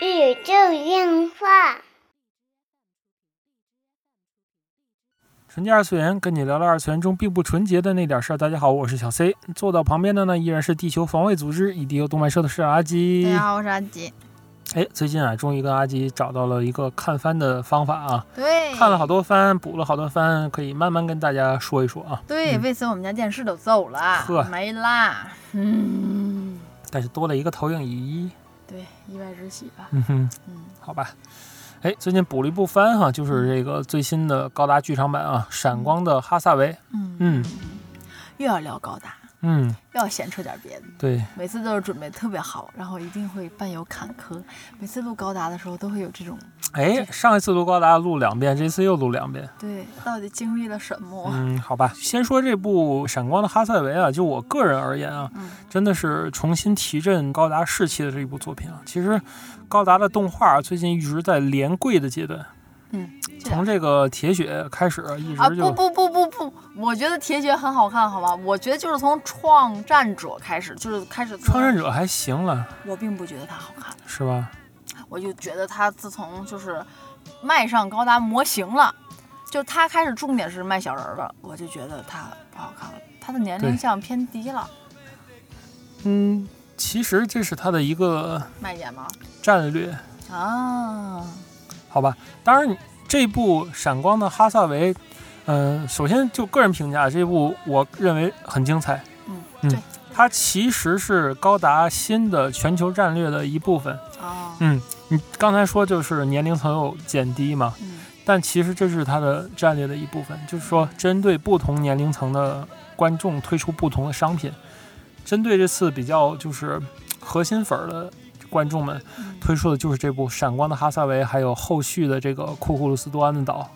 宇宙电话。纯洁二次元，跟你聊聊二次元中并不纯洁的那点事儿。大家好，我是小 C， 坐到旁边的呢依然是地球防卫组织以地球动漫社的社长阿基。大家好，我是阿基。最近啊，终于跟阿基找到了一个看番的方法啊。对，看了好多番，补了好多番，可以慢慢跟大家说一说啊。对，为此我们家电视都走了，没啦。但是多了一个投影仪。对，意外之喜吧。好吧。最近补了一部番哈，就是这个最新的高达剧场版啊，闪光的哈萨维。又要聊高达。要闲扯点别的。对，每次都是准备特别好，然后一定会伴有坎坷。每次录高达的时候都会有这种。上一次录高达录2遍，这次又录2遍。对，到底经历了什么？好吧，先说这部《闪光的哈塞维》啊，就我个人而言啊，真的是重新提振高达士气的这一部作品啊。其实，高达的动画最近一直在连跪的阶段。从这个铁血开始一直就不，我觉得铁血很好看，好吧？我觉得就是从创战者开始，就是开始。创战者还行了，我并不觉得它好看，是吧？我就觉得它自从就是迈上高达模型了，就它开始重点是卖小人了，我就觉得它不好看了，它的年龄向偏低了。其实这是它的一个卖点吗？战略啊。好吧，当然这部闪光的哈萨维，首先就个人评价，这部我认为很精彩。它其实是高达新的全球战略的一部分。你刚才说就是年龄层有减低嘛，但其实这是它的战略的一部分，就是说针对不同年龄层的观众推出不同的商品，针对这次比较就是核心粉的观众们推出的就是这部《闪光的哈萨维》，还有后续的这个《库库鲁斯多安的岛》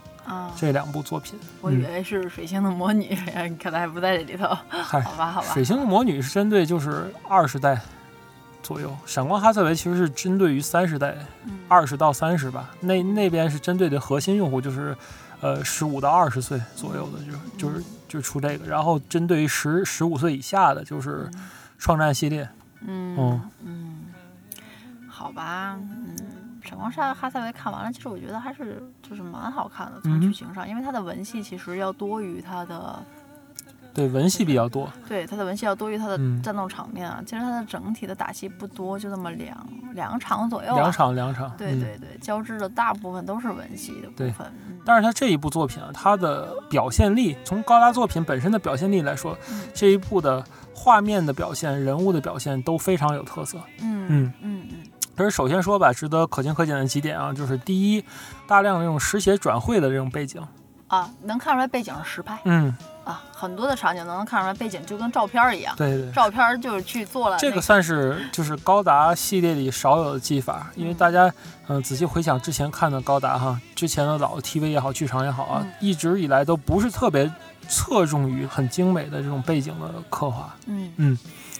这2部作品。我以为是《水星的魔女》，可能还不在这里头。好吧，《水星的魔女》是针对就是20代左右，《闪光哈萨维》其实是针对于30代，20到30吧。那边是针对的核心用户就是，15到20岁左右的，就出这个。然后针对于15岁以下的就是《创战》系列。好吧，闪光哈萨维看完了，其实我觉得还是就是蛮好看的，从剧情上，因为它的文戏其实要多于它的，对文戏比较多，对它的文戏要多于它的战斗场面啊。其实它的整体的打戏不多，就这么两场左右，两场，对，交织的大部分都是文戏的部分。但是它这一部作品啊，它的表现力，从高达作品本身的表现力来说，这一部的画面的表现、人物的表现都非常有特色。但是首先说吧，值得可圈可点的几点啊，就是第一，大量这种实写转绘的这种背景啊，能看出来背景是实拍。很多的场景能看出来背景就跟照片一样。对，照片就是去做了、这个算是就是高达系列里少有的技法，因为大家仔细回想之前看的高达哈，之前的老 TV 也好，剧场也好啊，一直以来都不是特别侧重于很精美的这种背景的刻画。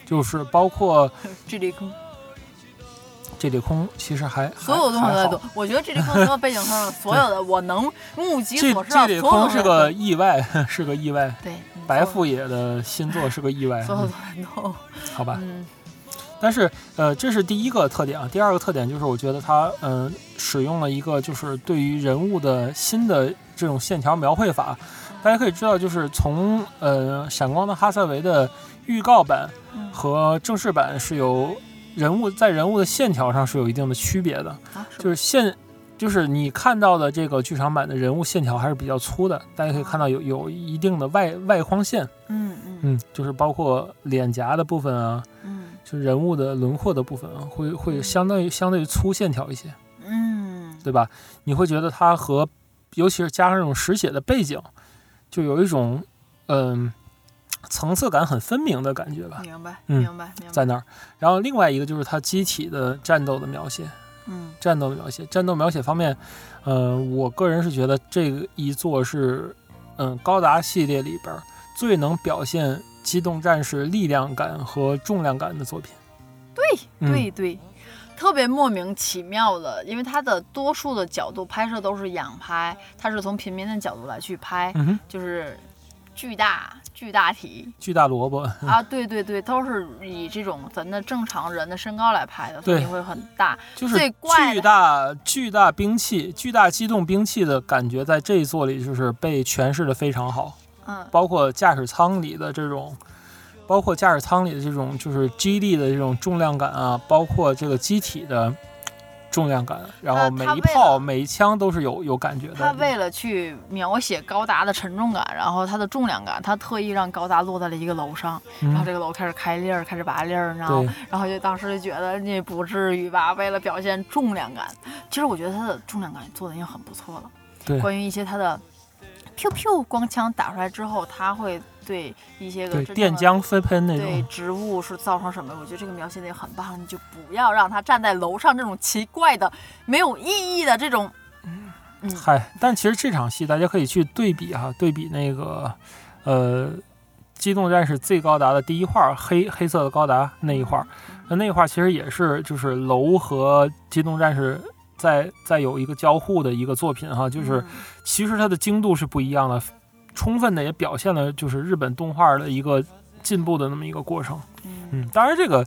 就是包括智利空。这里空其实还所有东西都，我觉得这里空和背景上所有的我能目击所知的，这里空是个意外，对，白富野的新作是个意外，所有都好吧。但是这是第一个特点啊。第二个特点就是我觉得它使用了一个就是对于人物的新的这种线条描绘法。大家可以知道，就是从闪光的哈萨维的预告版和正式版是由人物的线条上是有一定的区别的，就是你看到的这个剧场版的人物线条还是比较粗的，大家可以看到有一定的外框线，就是包括脸颊的部分啊，就人物的轮廓的部分啊，会相对于粗线条一些，对吧？你会觉得它和尤其是加上这种实写的背景，就有一种层次感很分明的感觉吧。明白，在那儿。然后另外一个就是它机体的战斗的描写，战斗描写方面，我个人是觉得这个一作是，高达系列里边最能表现机动战士力量感和重量感的作品。对，特别莫名其妙的，因为它的多数的角度拍摄都是仰拍，它是从平民的角度来去拍，就是。巨大萝卜啊，对对对，都是以这种咱的正常人的身高来拍的，所以会很大，就是巨大兵器、巨大机动兵器的感觉，在这一座里就是被诠释的非常好。嗯，包括驾驶舱里的这种就是肌力的这种重量感啊，包括这个机体的重量感，然后每一炮每一枪都是有感觉的。他为了去描写高达的沉重感，然后他的重量感，他特意让高达落在了一个楼上，然后这个楼开始开粒儿，开始拔粒儿，然后就当时就觉得你不至于吧，为了表现重量感。其实我觉得他的重量感做的也很不错了。对，关于一些他的飘飘光枪打出来之后，他会对一些个电浆飞喷那种对植物是造成什么，我觉得这个描写的也很棒。你就不要让他站在楼上这种奇怪的没有意义的这种但其实这场戏大家可以去对比那个机动战士 Z 高达的第一画，黑色的高达那一画，那一画其实也是就是楼和机动战士在有一个交互的一个作品哈，就是其实它的精度是不一样的，充分的也表现了就是日本动画的一个进步的那么一个过程。当然这个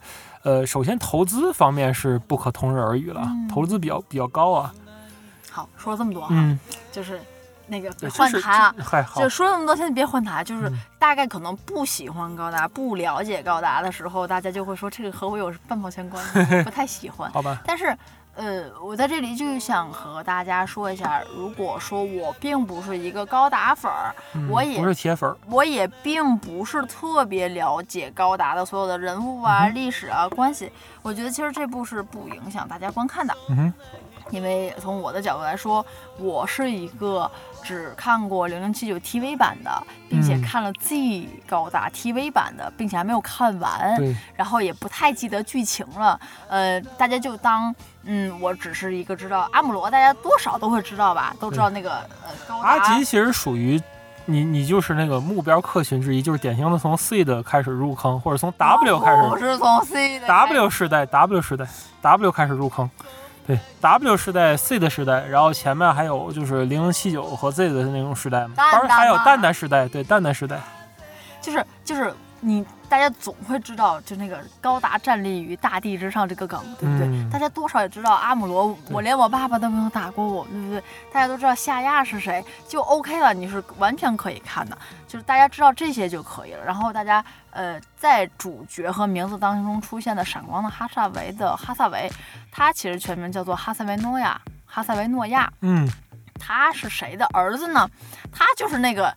首先投资方面是不可同日而语了，投资比较高啊。好，说了这么多哈，就是那个换台啊，就说了那么多，现在别换台，就是大概可能不喜欢高达、不了解高达的时候，大家就会说这个和我有半毛钱关系，不太喜欢。好吧，但是。我在这里就想和大家说一下，如果说我并不是一个高达粉儿，我也不是铁粉，我也并不是特别了解高达的所有的人物啊、历史啊、关系，我觉得其实这部是不影响大家观看的。因为从我的角度来说，我是一个只看过0079 TV 版的，并且看了 Z 高达 TV 版的，并且还没有看完，然后也不太记得剧情了。大家就当我只是一个知道阿姆罗，大家多少都会知道吧，都知道那个高达。阿吉其实属于你就是那个目标客群之一，就是典型的从 C 的开始入坑，或者从 W 开始。我是从 C 的 W 世代开始入坑。对 W 时代、C 的时代，然后前面还有就是0079和 Z 的那种时代嘛，当然还有蛋蛋时代，对蛋蛋时代，就是你大家总会知道，就那个高达站立于大地之上这个梗，对不对？大家多少也知道阿姆罗，我连我爸爸都没有打过我，对不对？大家都知道夏亚是谁，就 OK 了，你是完全可以看的，就是大家知道这些就可以了。然后大家在主角和名字当中出现的闪光的哈萨维，他其实全名叫做哈萨维诺亚。他是谁的儿子呢？他就是那个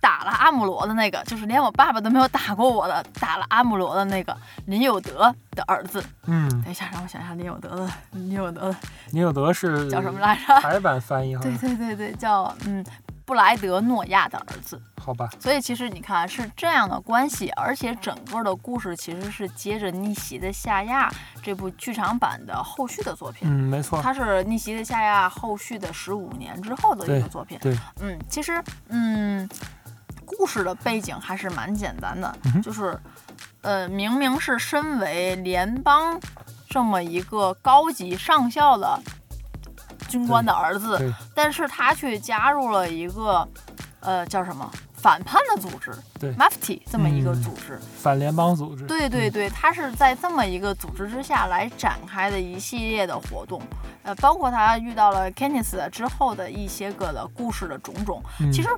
打了阿姆罗的那个，就是连我爸爸都没有打过我的，打了阿姆罗的那个林有德的儿子。等一下，让我想一下林有德是叫什么来着？台版翻译。对，叫布莱德诺亚的儿子。好吧，所以其实你看是这样的关系，而且整个的故事其实是接着逆袭的夏亚这部剧场版的后续的作品。没错，它是逆袭的夏亚后续的15年之后的一个作品。对，其实故事的背景还是蛮简单的，就是明明是身为联邦这么一个高级上校的军官的儿子，但是他却加入了一个叫什么反叛的组织，对 Mafty 这么一个组织，反联邦组织。对，他是在这么一个组织之下来展开的一系列的活动，包括他遇到了 Kenneth 之后的一些个的故事的种种。其实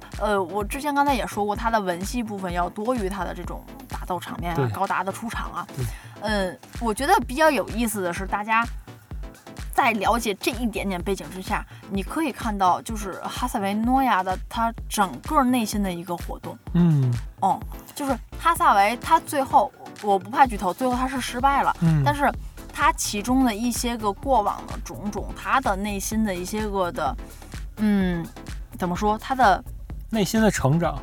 我之前刚才也说过，他的文戏部分要多于他的这种打斗场面啊、高达的出场啊。我觉得比较有意思的是，大家在了解这一点点背景之下，你可以看到就是哈萨维诺亚的他整个内心的一个活动。就是哈萨维他最后，我不怕剧透，最后他是失败了，但是他其中的一些个过往的种种，他的内心的一些个的怎么说，他的内心的成长，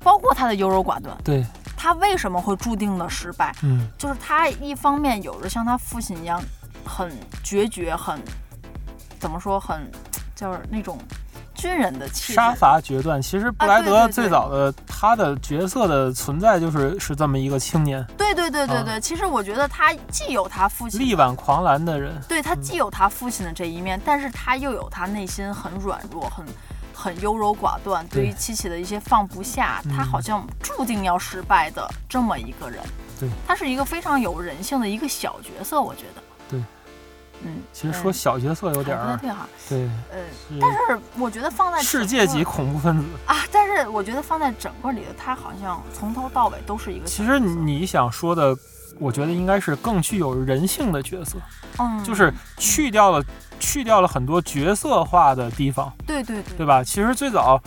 包括他的优柔寡断，对他为什么会注定了失败。就是他一方面有着像他父亲一样很决绝，很怎么说，很就是那种军人的气质，杀伐决断。其实布莱德最早的他的角色的存在就是这么一个青年。对，其实我觉得他既有他父亲力挽狂澜的人，对他既有他父亲的这一面，但是他又有他内心很软弱、很很优柔寡断，对于妻妾的一些放不下，他好像注定要失败的这么一个人。对，他是一个非常有人性的一个小角色，我觉得。对，嗯，其实说小角色有点儿，对哈，对，但是我觉得放在世界级恐怖分子啊，但是我觉得放在整个里的他，好像从头到尾都是一个。其实你想说的，我觉得应该是更具有人性的角色，嗯，就是去掉了很多角色化的地方，对对对，对吧？其实最早，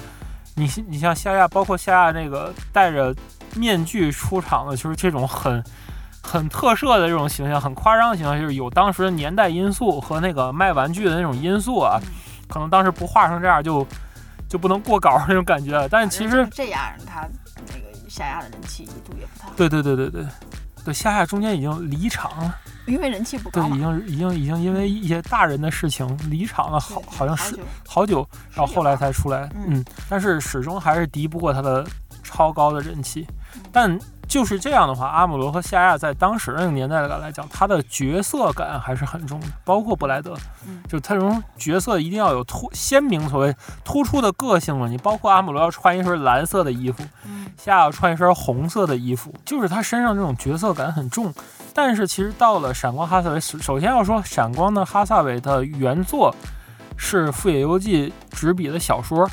你像夏亚，包括夏亚那个带着面具出场的，就是这种很特摄的这种形象，很夸张的形象，就是有当时的年代因素和那个卖玩具的那种因素啊，可能当时不画成这样就不能过稿那种感觉。但是其实这样，他那个夏亚的人气一度也不太好。对对对对对。对，夏夏中间已经离场了，因为人气不高。对，已经因为一些大人的事情离场了，好像是好久，然后后来才出来。嗯，但是始终还是敌不过他的超高的人气。但就是这样的话，阿姆罗和夏夏在当时那个年代来讲，他的角色感还是很重的，包括布莱德，就他这种角色一定要有鲜明所谓突出的个性了。你包括阿姆罗要穿一身蓝色的衣服。夏要穿一身红色的衣服，就是他身上这种角色感很重。但是其实到了闪光哈萨韦，首先要说闪光的哈萨韦的原作是富野由纪执笔的小说，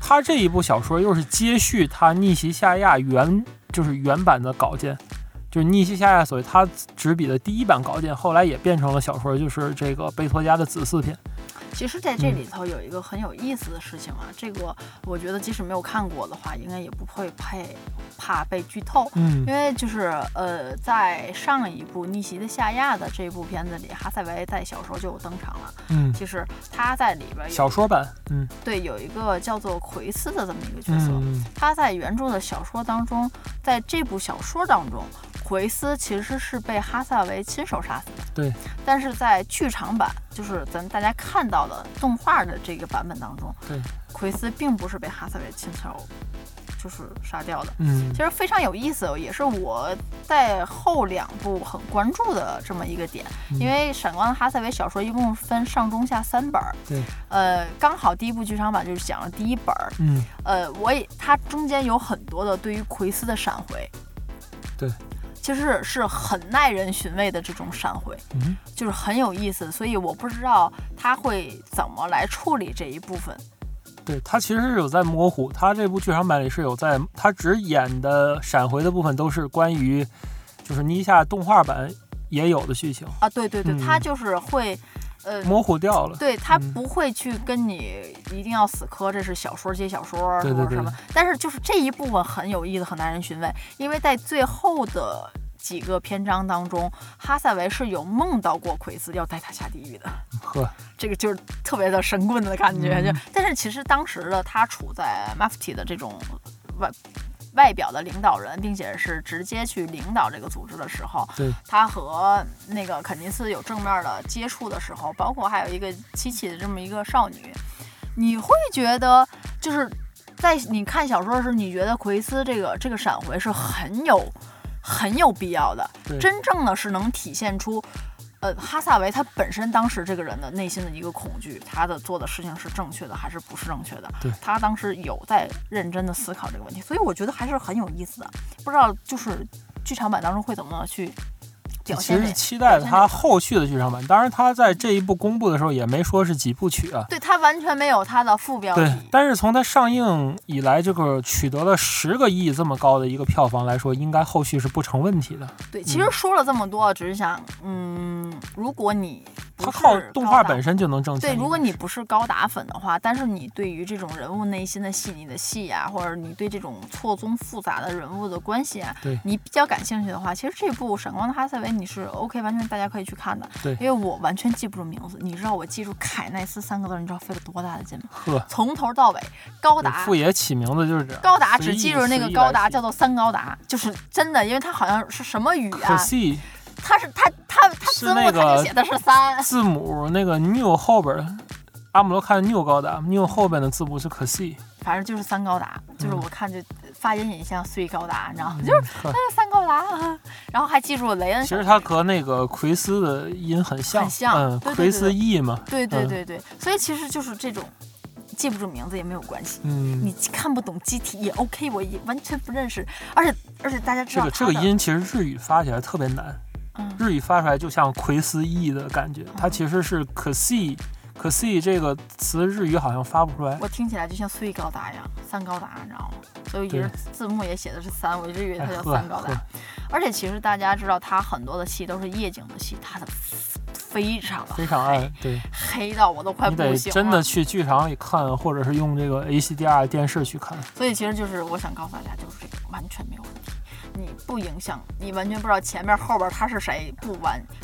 他这一部小说又是接续他逆袭夏亚原版的稿件，就是逆袭夏亚所谓他执笔的第一版稿件，后来也变成了小说，就是这个贝托家的子嗣篇。其实在这里头有一个很有意思的事情啊，这个我觉得即使没有看过的话，应该也不会怕被剧透。因为就是在上一部《逆袭的夏亚》的这部片子里，哈塞维在小说就有登场了。其实他在里边小说版，对，有一个叫做奎斯的这么一个角色。他在原著的小说当中，在这部小说当中，奎斯其实是被哈萨维亲手杀死的。对，但是在剧场版，就是咱们大家看到的动画的这个版本当中，对，奎斯并不是被哈萨维亲手就是杀掉的。其实非常有意思，也是我在后两部很关注的这么一个点。因为闪光的哈萨维小说一共分上中下三本，对，刚好第一部剧场版就是讲了第一本。它中间有很多的对于奎斯的闪回，对。其实是很耐人寻味的这种闪回，就是很有意思，所以我不知道他会怎么来处理这一部分。对，他其实是有在模糊，他这部剧场版里是有在，他只演的闪回的部分都是关于，就是尼夏动画版也有的剧情啊。对对对，他就是会。模糊掉了，对，他不会去跟你一定要死磕，这是小说接小说什么什么。但是就是这一部分很有意思，很耐人寻味，因为在最后的几个篇章当中，哈萨维是有梦到过奎斯要带他下地狱的。这个就是特别的神棍的感觉。但是其实当时的他处在 Mafty 的这种外表的领导人，并且是直接去领导这个组织的时候，对，他和那个肯尼斯有正面的接触的时候，包括还有一个七七的这么一个少女，你会觉得就是在你看小说的时候，你觉得奎斯这个闪回是很有必要的，真正的是能体现出哈萨维他本身当时这个人的内心的一个恐惧，他的做的事情是正确的还是不是正确的？他当时有在认真的思考这个问题，所以我觉得还是很有意思的。不知道就是剧场版当中会怎么去表现。其实期待他后续的剧场版，当然他在这一部公布的时候也没说是几部曲啊。对，他完全没有他的副标题。对，但是从他上映以来，这个取得了10个亿这么高的一个票房来说，应该后续是不成问题的。对，其实说了这么多，只是想如果你他靠动画本身就能挣钱，对，如果你不是高达粉的话，但是你对于这种人物内心的细腻的戏啊，或者你对这种错综复杂的人物的关系啊，你比较感兴趣的话，其实这部《闪光的哈萨维》你是 OK， 完全大家可以去看的。对，因为我完全记不住名字，你知道我记住凯奈斯3个字，你知道费了多大的劲吗？从头到尾，高达富野起名字就是这样，高达只记住那个高达叫做三高达，就是真的，因为它好像是什么语啊。可惜。他字幕他就写的是3字母，那个 new 后边，阿姆罗看 new 高达 new 后边的字母是可 C， 反正就是3高达，就是我看就发音也像3高达，你知道吗？就是3高达，然后还记住雷恩。其实他和那个奎斯的音很像，奎斯 E 嘛。对对对对，所以其实就是这种。记不住名字也没有关系，嗯，你看不懂机体也 OK， 我也完全不认识，而且大家知道这个音其实日语发起来特别难，嗯，日语发出来就像奎斯意的感觉，它其实是可惜。可惜这个词日语好像发不出来，我听起来就像碎高达一样，三高达，你知道吗？所以字幕也写的是三，我一直以为它叫三高达。而且其实大家知道，它很多的戏都是夜景的戏，它的非常暗，对，黑到我都快不行了。你得真的去剧场里看，或者是用这个 HDR 电视去看。所以其实就是我想告诉大家，就是这个完全没有问题。你不影响，你完全不知道前面后边他是谁，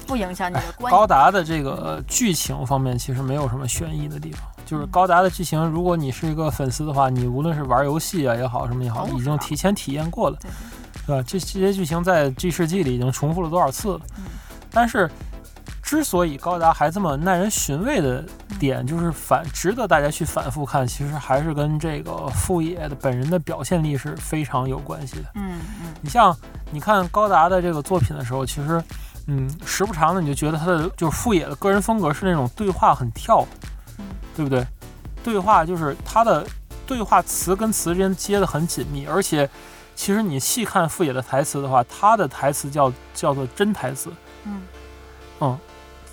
不影响你的观点。高达的这个剧情方面其实没有什么悬疑的地方，就是高达的剧情，如果你是一个粉丝的话，你无论是玩游戏啊也好，什么也好，已经提前体验过了，对吧？这些剧情在 G 世纪里已经重复了多少次了？但是，之所以高达还这么耐人寻味的点，就是值得大家去反复看，其实还是跟这个富野的本人的表现力是非常有关系的。你看高达的这个作品的时候，其实时不常的你就觉得他的就是富野的个人风格是那种对话很跳，对不对？对话就是他的对话词跟词之间接得很紧密，而且其实你细看富野的台词的话，他的台词叫做真台词，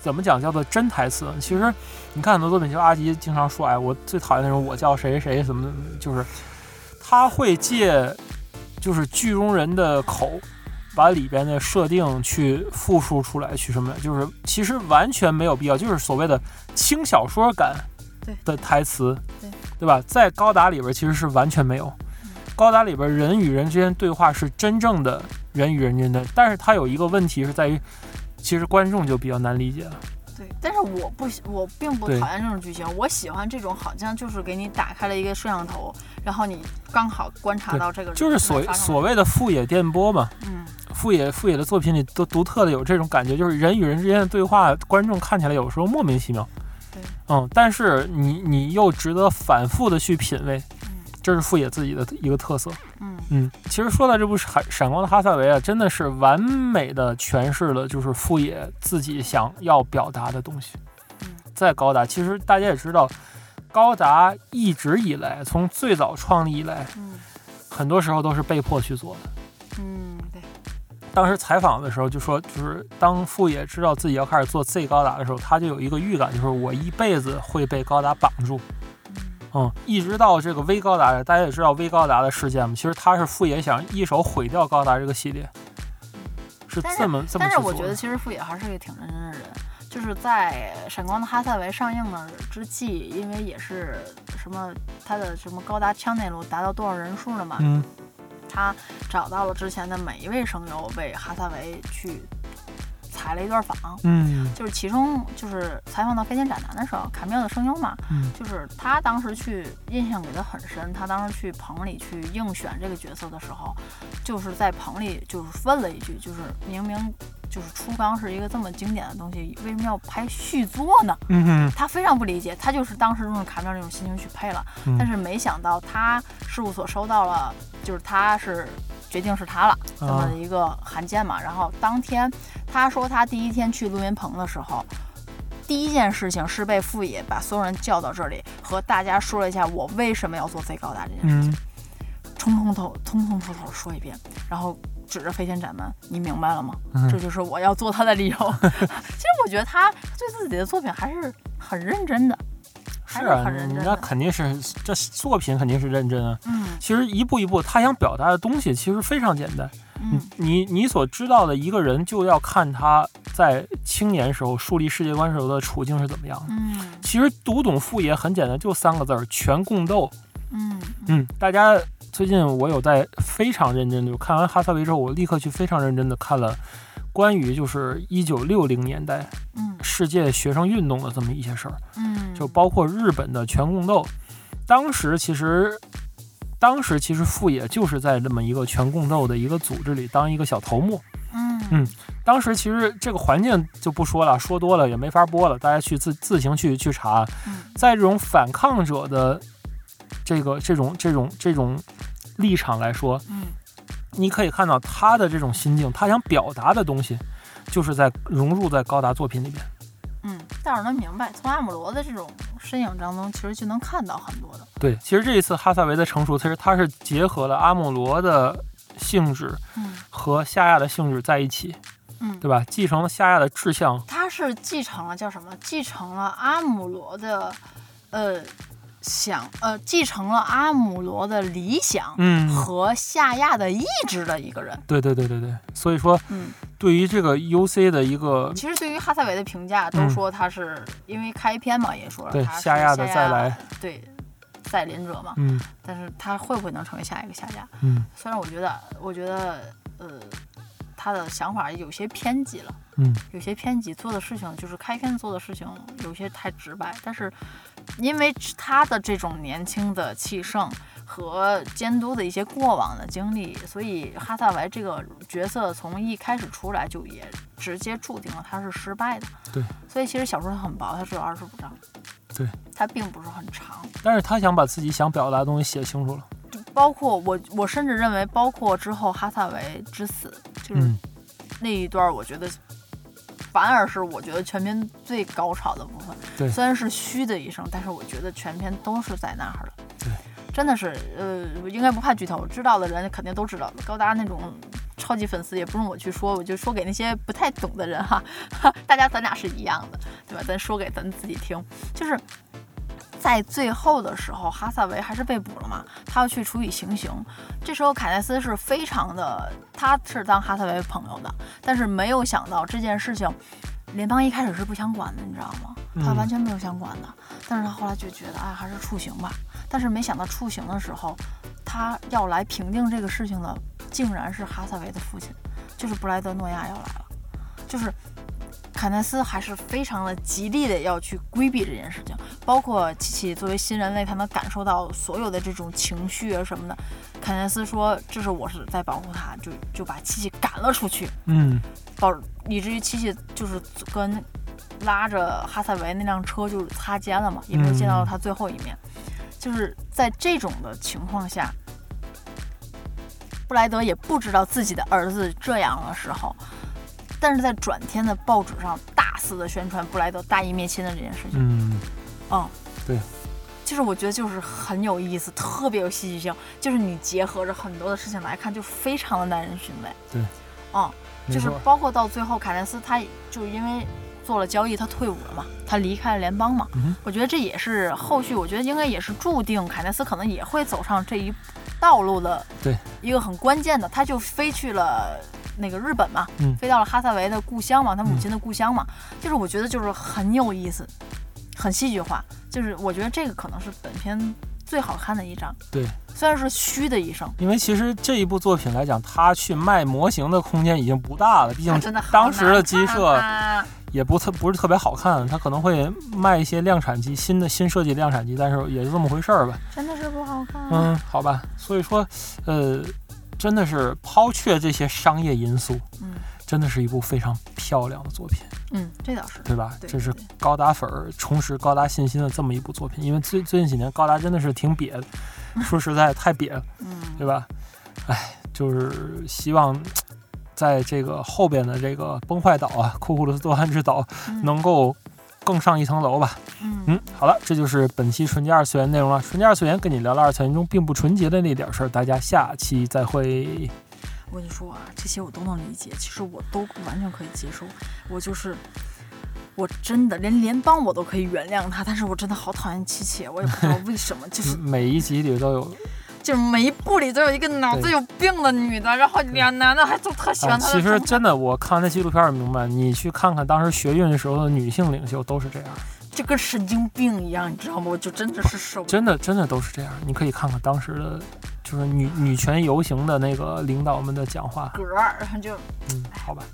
怎么讲叫做真台词？其实你看很多作品，就阿吉经常说，哎，我最讨厌那种我叫谁谁什么，就是他会借就是剧中人的口，把里边的设定去复述出来，去什么，就是其实完全没有必要，就是所谓的轻小说感的台词，对吧？在高达里边其实是完全没有，高达里边人与人之间对话是真正的人与人之间的，但是它有一个问题是在于。其实观众就比较难理解了，对。但是我并不讨厌这种剧情，我喜欢这种好像就是给你打开了一个摄像头，然后你刚好观察到这个人，就是所谓的富野电波嘛。富野的作品里都独特的有这种感觉，就是人与人之间的对话，观众看起来有时候莫名其妙，对，但是你又值得反复的去品味，这是富野自己的一个特色。其实说到这部闪光的哈萨维啊，真的是完美的诠释了就是富野自己想要表达的东西。在高达，其实大家也知道，高达一直以来从最早创立以来，很多时候都是被迫去做的。对。当时采访的时候就说，就是当富野知道自己要开始做 Z 高达的时候，他就有一个预感，就是我一辈子会被高达绑住。一直到这个 V 高达，大家也知道 V 高达的事件嘛，其实他是富野想一手毁掉高达这个系列，是这么。但是我觉得其实富野还是一个挺认真的人，就是在《闪光的哈萨维》上映了之际，因为也是什么他的什么高达腔内录达到多少人数了嘛，他找到了之前的每一位声优为哈萨维去。采了一段访，就是其中就是采访到飞天斩男的时候，卡妙的声优嘛，就是他当时去印象给他很深，他当时去棚里去应选这个角色的时候，就是在棚里就是问了一句，就是明明就是初纲是一个这么经典的东西，为什么要拍续作呢？他非常不理解，他就是当时用卡妙那种心情去配了，但是没想到他事务所收到了，就是他是。决定是他了，这么一个函件嘛。然后当天他说他第一天去录音棚的时候，第一件事情是被富野把所有人叫到这里，和大家说了一下我为什么要做 Z 高达这件事情，通通说一遍，然后指着飞天斩门，你明白了吗？这就是我要做他的理由。其实我觉得他对自己的作品还是很认真的。是啊，那肯定是这作品肯定是认真啊。其实一步一步，他想表达的东西其实非常简单。你所知道的一个人，就要看他在青年时候树立世界观时候的处境是怎么样的。其实读懂富野很简单，就三个字儿：全共斗。大家最近我有在非常认真的，看完哈萨维之后，我立刻去非常认真的看了关于就是1960年代。世界学生运动的这么一些事儿，就包括日本的全共斗，当时其实富野就是在这么一个全共斗的一个组织里当一个小头目，当时其实这个环境就不说了，说多了也没法播了，大家去自行去查，在这种反抗者的这种立场来说，你可以看到他的这种心境，他想表达的东西。就是在融入在高达作品里面，但是能明白，从阿姆罗的这种身影当中其实就能看到很多的。对，其实这一次哈萨维的成熟，其实它是结合了阿莫罗的性质和夏亚的性质在一起，对吧？继承了夏亚的志向，它是继承了叫什么？继承了阿姆罗的继承了阿姆罗的理想和夏亚的意志的一个人。对对对对对，所以说，对于这个 UC 的一个，其实对于哈萨维的评价都说他是因为开篇嘛也说了他是夏亚的再来，对，再临者嘛，但是他会不会能成为下一个夏亚？虽然我觉得他的想法有些偏激了，有些偏激，做的事情就是开篇做的事情有些太直白，但是因为他的这种年轻的气盛和监督的一些过往的经历，所以哈萨维这个角色从一开始出来就也直接注定了他是失败的。对，所以其实小说很薄，它只有25章，对，它并不是很长，但是他想把自己想表达的东西写清楚了。包括我甚至认为，包括之后哈萨维之死，就是那一段，我觉得反而是我觉得全篇最高潮的部分。对，虽然是嘘的一声，但是我觉得全篇都是在那儿的。对，真的是应该不怕剧透，知道的人肯定都知道。高达那种超级粉丝也不用我去说，我就说给那些不太懂的人哈，大家咱俩是一样的，对吧？咱说给咱自己听，就是。在最后的时候，哈萨维还是被捕了嘛，他要去处以行刑。这时候凯奈斯是非常的，他是当哈萨维朋友的，但是没有想到这件事情，联邦一开始是不想管的，你知道吗？他完全没有想管的，但是他后来就觉得，哎，还是处刑吧。但是没想到处刑的时候，他要来评定这个事情的，竟然是哈萨维的父亲，就是布莱德诺亚要来了，就是。凯奈斯还是非常的极力的要去规避这件事情，包括琪琪作为新人类，他能感受到所有的这种情绪啊什么的。凯奈斯说：“这是我是在保护他，就把琪琪赶了出去。”以至于琪琪就是跟拉着哈萨维那辆车就是擦肩了嘛，也没有见到他最后一面。就是在这种的情况下，布莱德也不知道自己的儿子这样的时候。但是在转天的报纸上大肆的宣传布莱德大义灭亲的这件事情，对，其实我觉得就是很有意思，特别有戏剧性，就是你结合着很多的事情来看，就非常的耐人寻味。对，就是包括到最后凯奈斯他就因为做了交易，他退伍了嘛，他离开了联邦嘛，我觉得这也是后续，我觉得应该也是注定凯奈斯可能也会走上这一道路的，对，一个很关键的，他就飞去了。那个日本嘛，飞到了哈萨维的故乡嘛，他母亲的故乡嘛，就是我觉得就是很有意思，很戏剧化，就是我觉得这个可能是本片最好看的一章。对，虽然是虚的一生，因为其实这一部作品来讲，他去卖模型的空间已经不大了，毕竟当时的机设也不是特别好看，他可能会卖一些量产机，新设计量产机，但是也就这么回事儿吧。真的是不好看。好吧，所以说，真的是抛却这些商业因素，真的是一部非常漂亮的作品。这倒是，对吧？对对对，这是高达粉重拾高达信心的这么一部作品，因为最近几年高达真的是挺瘪的，说实在太瘪了，对吧？哎，就是希望在这个后边的这个崩坏岛啊，库库鲁斯多汉之岛能够更上一层楼吧。好了，这就是本期纯洁二次元内容了。纯洁二次元跟你聊了二次元中并不纯洁的那点事儿，大家下期再会。我跟你说啊，这些我都能理解，其实我都完全可以接受。我真的连联邦我都可以原谅他，但是我真的好讨厌琪琪，我也不知道为什么，就是每一集里都有。就是每一部里都有一个脑子有病的女的，然后两男的还都特喜欢她。其实真的，我看那纪录片明白，你去看看当时学运的时候的女性领袖都是这样，就跟神经病一样，你知道吗？我就真的是受不了，真的都是这样。你可以看看当时的，就是女权游行的那个领导们的讲话，格儿就好吧。